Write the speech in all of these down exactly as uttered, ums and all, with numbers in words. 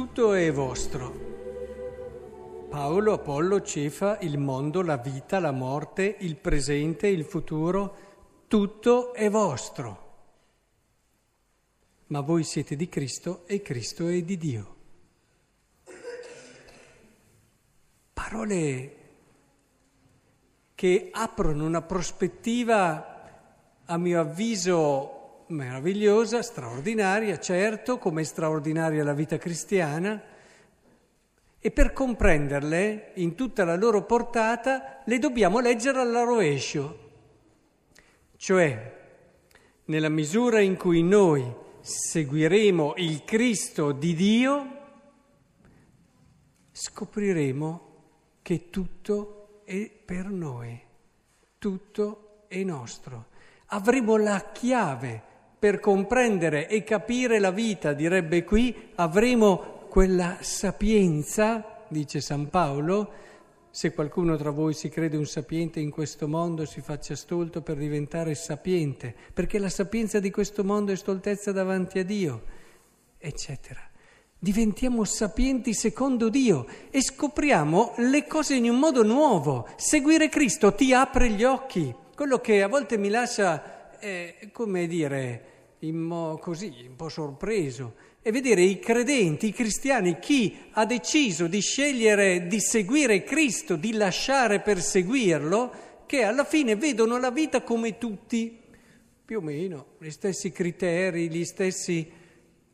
tutto è vostro. Paolo, Apollo, Cefa, il mondo, la vita, la morte, il presente, il futuro, tutto è vostro. Ma voi siete di Cristo e Cristo è di Dio. Parole che aprono una prospettiva, a mio avviso, meravigliosa, straordinaria, certo, come straordinaria la vita cristiana, e per comprenderle in tutta la loro portata le dobbiamo leggere alla rovescio, cioè nella misura in cui noi seguiremo il Cristo di Dio, scopriremo che tutto è per noi, tutto è nostro. Avremo la chiave per comprendere e capire la vita, direbbe qui, avremo quella sapienza, dice San Paolo, se qualcuno tra voi si crede un sapiente in questo mondo si faccia stolto per diventare sapiente, perché la sapienza di questo mondo è stoltezza davanti a Dio, eccetera. Diventiamo sapienti secondo Dio e scopriamo le cose in un modo nuovo. Seguire Cristo ti apre gli occhi. Quello che a volte mi lascia, eh, come dire, in mo- così, un po' sorpreso, è vedere i credenti, i cristiani, chi ha deciso di scegliere di seguire Cristo, di lasciare per seguirlo, che alla fine vedono la vita come tutti, più o meno, gli stessi criteri, gli stessi...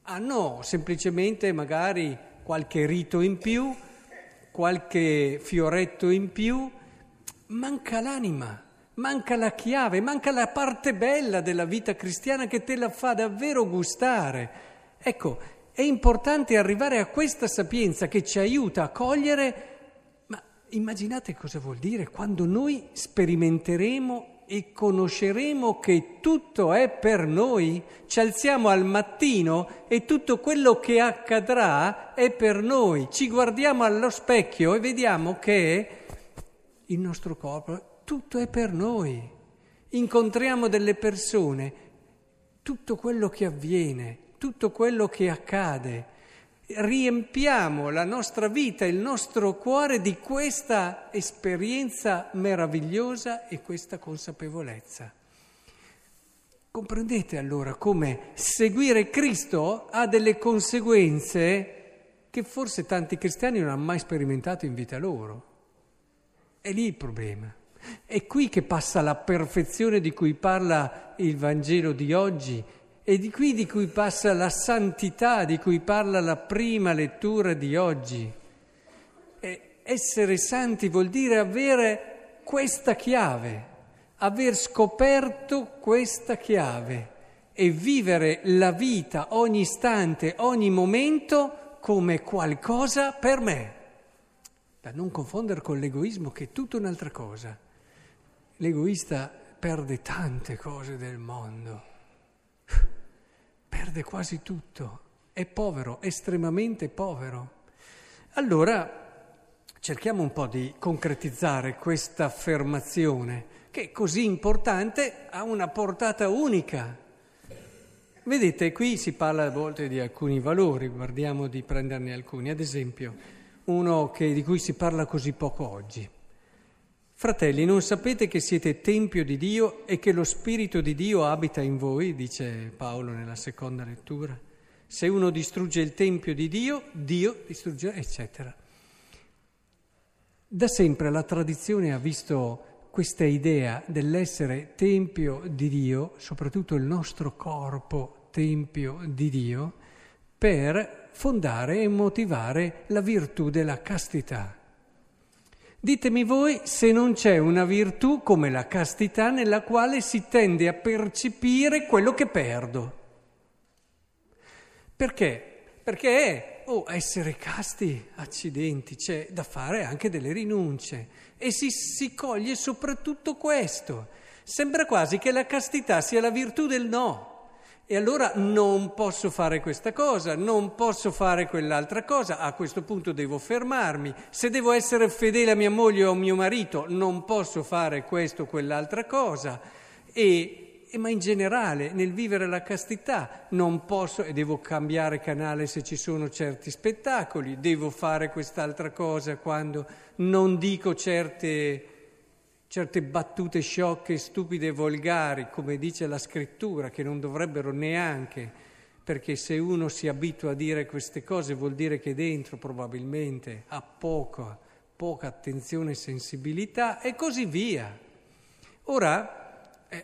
hanno ah semplicemente magari qualche rito in più, qualche fioretto in più, manca l'anima, manca la chiave, manca la parte bella della vita cristiana che te la fa davvero gustare. Ecco, è importante arrivare a questa sapienza che ci aiuta a cogliere, ma immaginate cosa vuol dire quando noi sperimenteremo e conosceremo che tutto è per noi, ci alziamo al mattino e tutto quello che accadrà è per noi, ci guardiamo allo specchio e vediamo che il nostro corpo, tutto è per noi, incontriamo delle persone, tutto quello che avviene, tutto quello che accade, riempiamo la nostra vita, il nostro cuore di questa esperienza meravigliosa e questa consapevolezza. Comprendete allora come seguire Cristo ha delle conseguenze che forse tanti cristiani non hanno mai sperimentato in vita loro. È lì il problema. È qui che passa la perfezione di cui parla il Vangelo di oggi. E di qui di cui passa la santità, di cui parla la prima lettura di oggi. E essere santi vuol dire avere questa chiave, aver scoperto questa chiave e vivere la vita ogni istante, ogni momento come qualcosa per me. Da non confondere con l'egoismo che è tutta un'altra cosa. L'egoista perde tante cose del mondo. Perde quasi tutto, è povero, estremamente povero. Allora cerchiamo un po' di concretizzare questa affermazione che così importante ha una portata unica. Vedete, qui si parla a volte di alcuni valori, guardiamo di prenderne alcuni. Ad esempio, uno che, di cui si parla così poco oggi. Fratelli, non sapete che siete tempio di Dio e che lo Spirito di Dio abita in voi, dice Paolo nella seconda lettura. Se uno distrugge il tempio di Dio, Dio distrugge, eccetera. Da sempre la tradizione ha visto questa idea dell'essere tempio di Dio, soprattutto il nostro corpo tempio di Dio, per fondare e motivare la virtù della castità. Ditemi voi se non c'è una virtù come la castità nella quale si tende a percepire quello che perdo. Perché? Perché oh, essere casti, accidenti, c'è da fare anche delle rinunce e si, si coglie soprattutto questo. Sembra quasi che la castità sia la virtù del no. E allora non posso fare questa cosa, non posso fare quell'altra cosa, a questo punto devo fermarmi. Se devo essere fedele a mia moglie o a mio marito, non posso fare questo o quell'altra cosa. E, ma in generale nel vivere la castità non posso, e devo cambiare canale se ci sono certi spettacoli, devo fare quest'altra cosa quando non dico certe, certe battute sciocche, stupide e volgari, come dice la scrittura, che non dovrebbero neanche, perché se uno si abitua a dire queste cose vuol dire che dentro probabilmente ha poca, poca attenzione e sensibilità e così via. Ora,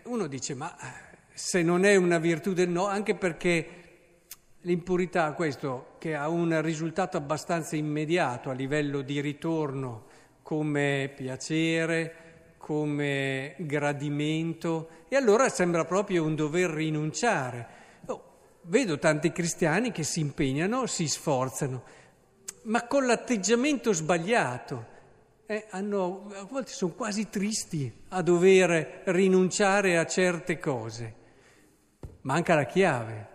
uno dice, ma se non è una virtù del no, anche perché l'impurità, questo che ha un risultato abbastanza immediato a livello di ritorno, come piacere, come gradimento, e allora sembra proprio un dover rinunciare. Oh, vedo tanti cristiani che si impegnano, si sforzano, ma con l'atteggiamento sbagliato. Eh, hanno, a volte sono quasi tristi a dover rinunciare a certe cose. Manca la chiave,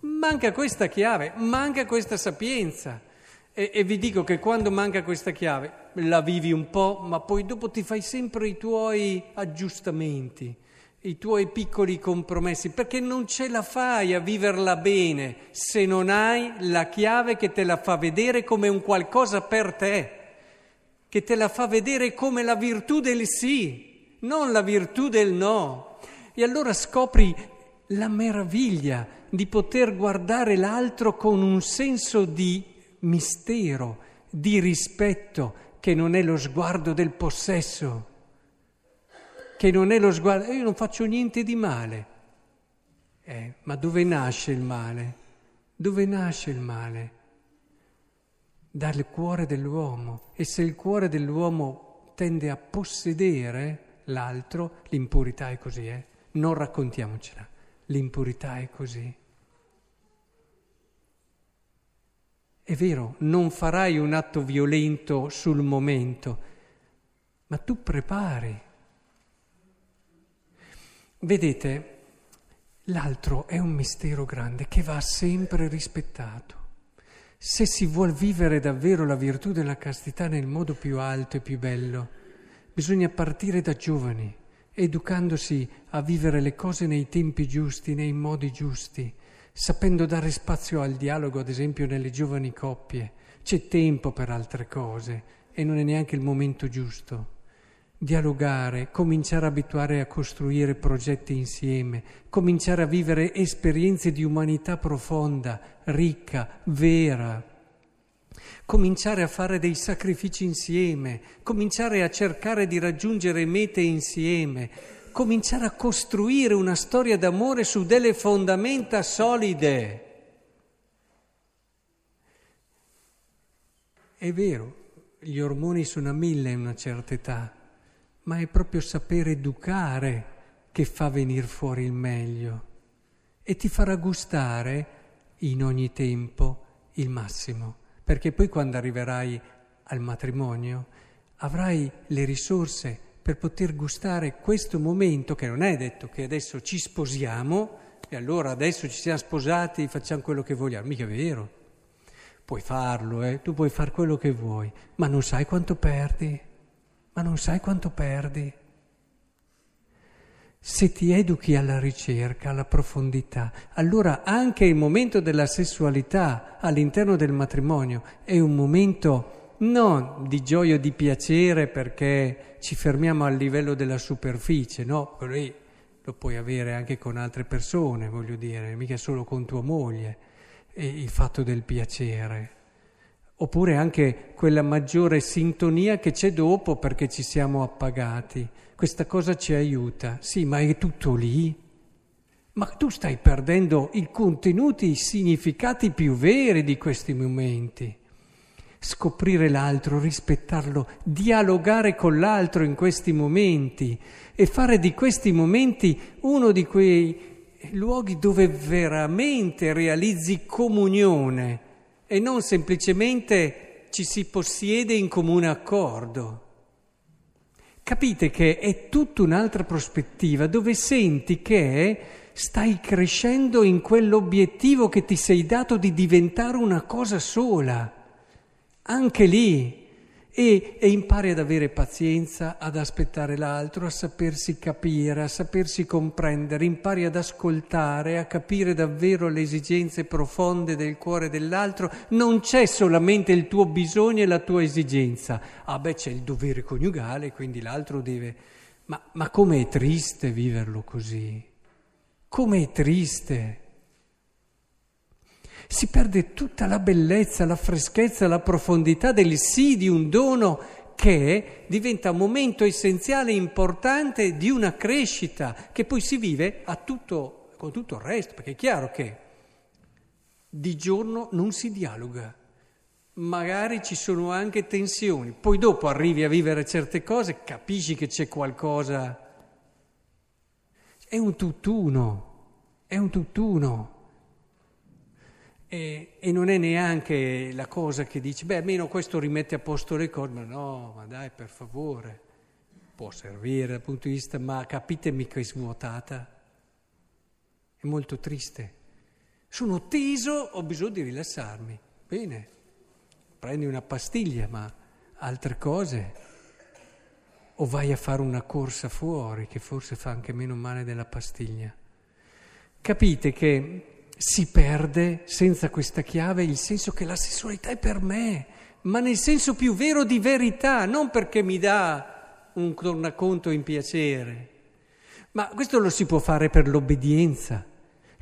manca questa chiave, manca questa sapienza. E, e vi dico che quando manca questa chiave la vivi un po', ma poi dopo ti fai sempre i tuoi aggiustamenti, i tuoi piccoli compromessi, perché non ce la fai a viverla bene se non hai la chiave che te la fa vedere come un qualcosa per te, che te la fa vedere come la virtù del sì, non la virtù del no. E allora scopri la meraviglia di poter guardare l'altro con un senso di mistero, di rispetto, che non è lo sguardo del possesso, che non è lo sguardo, io non faccio niente di male. Eh, ma dove nasce il male? Dove nasce il male? Dal cuore dell'uomo, e se il cuore dell'uomo tende a possedere l'altro, l'impurità è così, eh? Non raccontiamocela, l'impurità è così. È vero, non farai un atto violento sul momento, ma tu prepari. Vedete, l'altro è un mistero grande che va sempre rispettato. Se si vuol vivere davvero la virtù della castità nel modo più alto e più bello, bisogna partire da giovani, educandosi a vivere le cose nei tempi giusti, nei modi giusti, sapendo dare spazio al dialogo, ad esempio nelle giovani coppie. C'è tempo per altre cose e non è neanche il momento giusto. Dialogare, cominciare a abituare a costruire progetti insieme, cominciare a vivere esperienze di umanità profonda, ricca, vera, cominciare a fare dei sacrifici insieme, cominciare a cercare di raggiungere mete insieme, cominciare a costruire una storia d'amore su delle fondamenta solide. È vero, gli ormoni sono a mille in una certa età, ma è proprio sapere educare che fa venire fuori il meglio e ti farà gustare in ogni tempo il massimo, perché poi quando arriverai al matrimonio avrai le risorse per poter gustare questo momento, che non è detto che adesso ci sposiamo e allora adesso ci siamo sposati, facciamo quello che vogliamo, mica è vero. Puoi farlo, eh? Tu puoi fare quello che vuoi, ma non sai quanto perdi. Ma non sai quanto perdi. Se ti educhi alla ricerca, alla profondità, allora anche il momento della sessualità all'interno del matrimonio è un momento non di gioia e di piacere perché ci fermiamo al livello della superficie, no? Quello lì lo puoi avere anche con altre persone, voglio dire, mica solo con tua moglie, e il fatto del piacere. Oppure anche quella maggiore sintonia che c'è dopo perché ci siamo appagati. Questa cosa ci aiuta. Sì, ma è tutto lì? Ma tu stai perdendo i contenuti, i significati più veri di questi momenti. Scoprire l'altro, rispettarlo, dialogare con l'altro in questi momenti e fare di questi momenti uno di quei luoghi dove veramente realizzi comunione. E non semplicemente ci si possiede in comune accordo. Capite che è tutta un'altra prospettiva dove senti che stai crescendo in quell'obiettivo che ti sei dato di diventare una cosa sola. Anche lì. e, e impari ad avere pazienza, ad aspettare l'altro, a sapersi capire, a sapersi comprendere, impari ad ascoltare, a capire davvero le esigenze profonde del cuore dell'altro. Non c'è solamente il tuo bisogno e la tua esigenza. Ah beh, c'è il dovere coniugale, quindi l'altro deve... Ma, ma com'è triste viverlo così? Com'è triste? Si perde tutta la bellezza, la freschezza, la profondità del sì di un dono che diventa un momento essenziale e importante di una crescita che poi si vive a tutto, con tutto il resto, perché è chiaro che di giorno non si dialoga, magari ci sono anche tensioni, poi dopo arrivi a vivere certe cose, capisci che c'è qualcosa, è un tutt'uno, è un tutt'uno. E, e non è neanche la cosa che dici, beh, almeno questo rimette a posto le cose, ma no, ma dai, per favore, può servire dal punto di vista, ma capitemi che è svuotata, è molto triste. Sono teso, ho bisogno di rilassarmi. Bene, prendi una pastiglia, ma altre cose, o vai a fare una corsa fuori, che forse fa anche meno male della pastiglia. Capite che si perde senza questa chiave il senso che la sessualità è per me, ma nel senso più vero di verità, non perché mi dà un tornaconto in piacere, ma questo lo si può fare per l'obbedienza,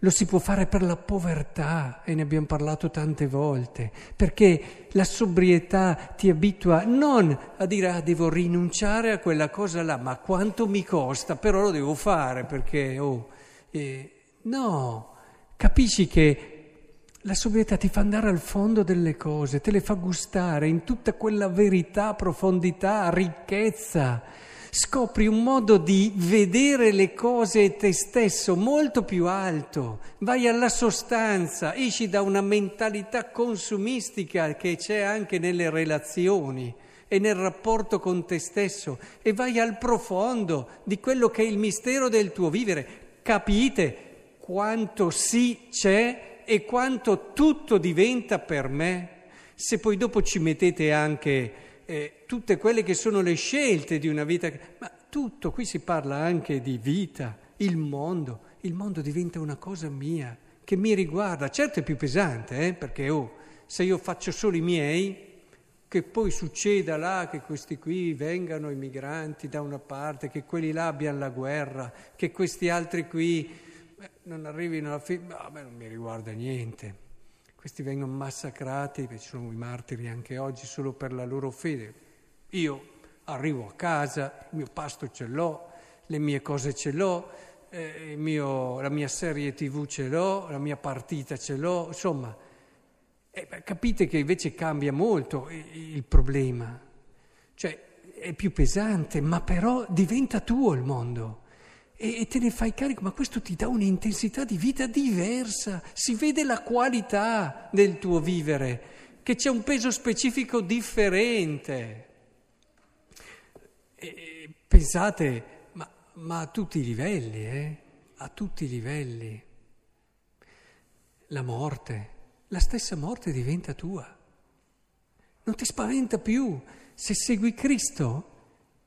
lo si può fare per la povertà, e ne abbiamo parlato tante volte, perché la sobrietà ti abitua non a dire ah, devo rinunciare a quella cosa là, ma quanto mi costa, però lo devo fare perché oh, eh, no. Capisci che la sobrietà ti fa andare al fondo delle cose, te le fa gustare in tutta quella verità, profondità, ricchezza. Scopri un modo di vedere le cose e te stesso molto più alto. Vai alla sostanza, esci da una mentalità consumistica che c'è anche nelle relazioni e nel rapporto con te stesso e vai al profondo di quello che è il mistero del tuo vivere. Capite? Quanto sì c'è e quanto tutto diventa per me, se poi dopo ci mettete anche eh, tutte quelle che sono le scelte di una vita, ma tutto, qui si parla anche di vita, il mondo, il mondo diventa una cosa mia, che mi riguarda, certo è più pesante, eh, perché oh, se io faccio solo i miei, che poi succeda là che questi qui vengano i migranti da una parte, che quelli là abbiano la guerra, che questi altri qui... Beh, non arrivino alla fine, no, a me non mi riguarda niente, questi vengono massacrati, ci sono i martiri anche oggi solo per la loro fede, io arrivo a casa, il mio pasto ce l'ho, le mie cose ce l'ho, eh, il mio, la mia serie tv ce l'ho, la mia partita ce l'ho, insomma, eh, capite che invece cambia molto il problema, cioè è più pesante, ma però diventa tuo il mondo. E te ne fai carico, ma questo ti dà un'intensità di vita diversa, si vede la qualità del tuo vivere, che c'è un peso specifico differente. E pensate, ma, ma a tutti i livelli, eh? A tutti i livelli. La morte, la stessa morte diventa tua, non ti spaventa più, se segui Cristo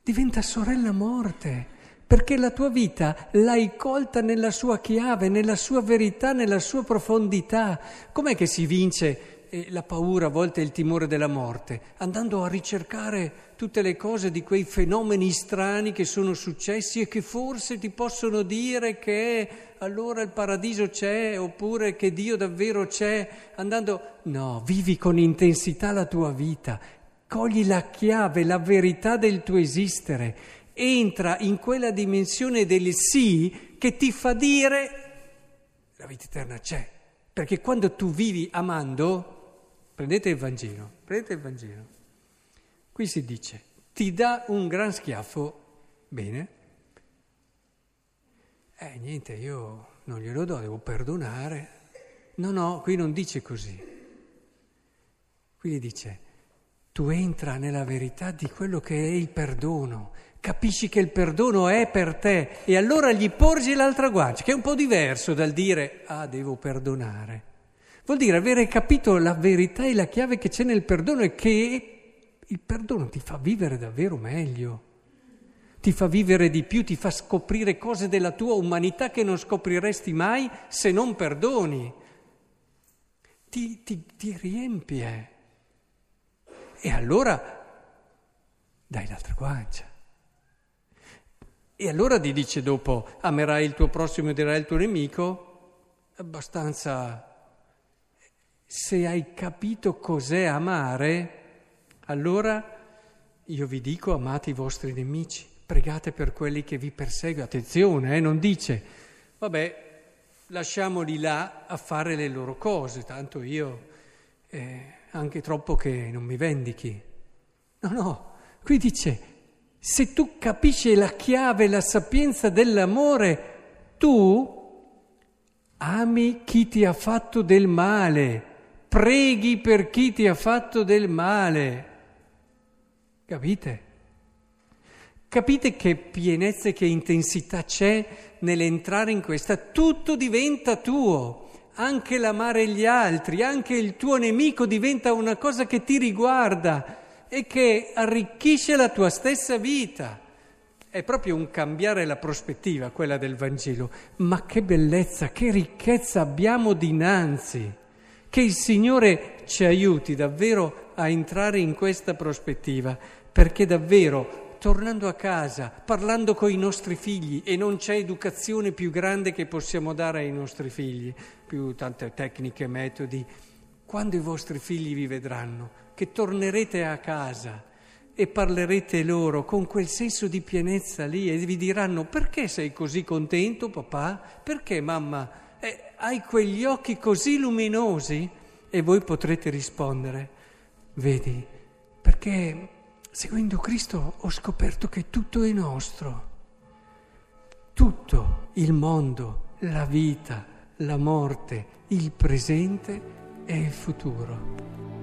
diventa sorella morte. Perché la tua vita l'hai colta nella sua chiave, nella sua verità, nella sua profondità. Com'è che si vince eh, la paura, a volte il timore della morte? Andando a ricercare tutte le cose di quei fenomeni strani che sono successi e che forse ti possono dire che allora il paradiso c'è oppure che Dio davvero c'è. Andando, no, vivi con intensità la tua vita, cogli la chiave, la verità del tuo esistere. Entra in quella dimensione del sì che ti fa dire la vita eterna c'è, perché quando tu vivi amando, prendete il Vangelo, prendete il Vangelo, qui si dice ti dà un gran schiaffo, bene, eh niente io non glielo do, devo perdonare, no no, qui non dice così, qui dice tu entra nella verità di quello che è il perdono, capisci che il perdono è per te e allora gli porgi l'altra guancia, che è un po' diverso dal dire ah devo perdonare, vuol dire avere capito la verità e la chiave che c'è nel perdono e che il perdono ti fa vivere davvero meglio, ti fa vivere di più, ti fa scoprire cose della tua umanità che non scopriresti mai se non perdoni. Ti, ti, ti riempie. E allora dai l'altra guancia. E allora ti dice dopo, amerai il tuo prossimo e dirai il tuo nemico, abbastanza... Se hai capito cos'è amare, allora io vi dico amate i vostri nemici, pregate per quelli che vi perseguono. Attenzione, eh, non dice, vabbè, lasciamoli là a fare le loro cose, tanto io eh, anche troppo che non mi vendichi. No, no, qui dice, se tu capisci la chiave, la sapienza dell'amore, tu ami chi ti ha fatto del male. Preghi per chi ti ha fatto del male. Capite? Capite che pienezza e che intensità c'è nell'entrare in questa? Tutto diventa tuo, anche l'amare gli altri, anche il tuo nemico diventa una cosa che ti riguarda e che arricchisce la tua stessa vita. È proprio un cambiare la prospettiva, quella del Vangelo. Ma che bellezza, che ricchezza abbiamo dinanzi! Che il Signore ci aiuti davvero a entrare in questa prospettiva, perché davvero, tornando a casa, parlando con i nostri figli, e non c'è educazione più grande che possiamo dare ai nostri figli, più tante tecniche, metodi, quando i vostri figli vi vedranno, che tornerete a casa e parlerete loro con quel senso di pienezza lì e vi diranno: perché sei così contento, papà? Perché, mamma? Eh, hai quegli occhi così luminosi? E voi potrete rispondere: vedi, perché seguendo Cristo ho scoperto che tutto è nostro, tutto, il mondo, la vita, la morte, il presente e il futuro.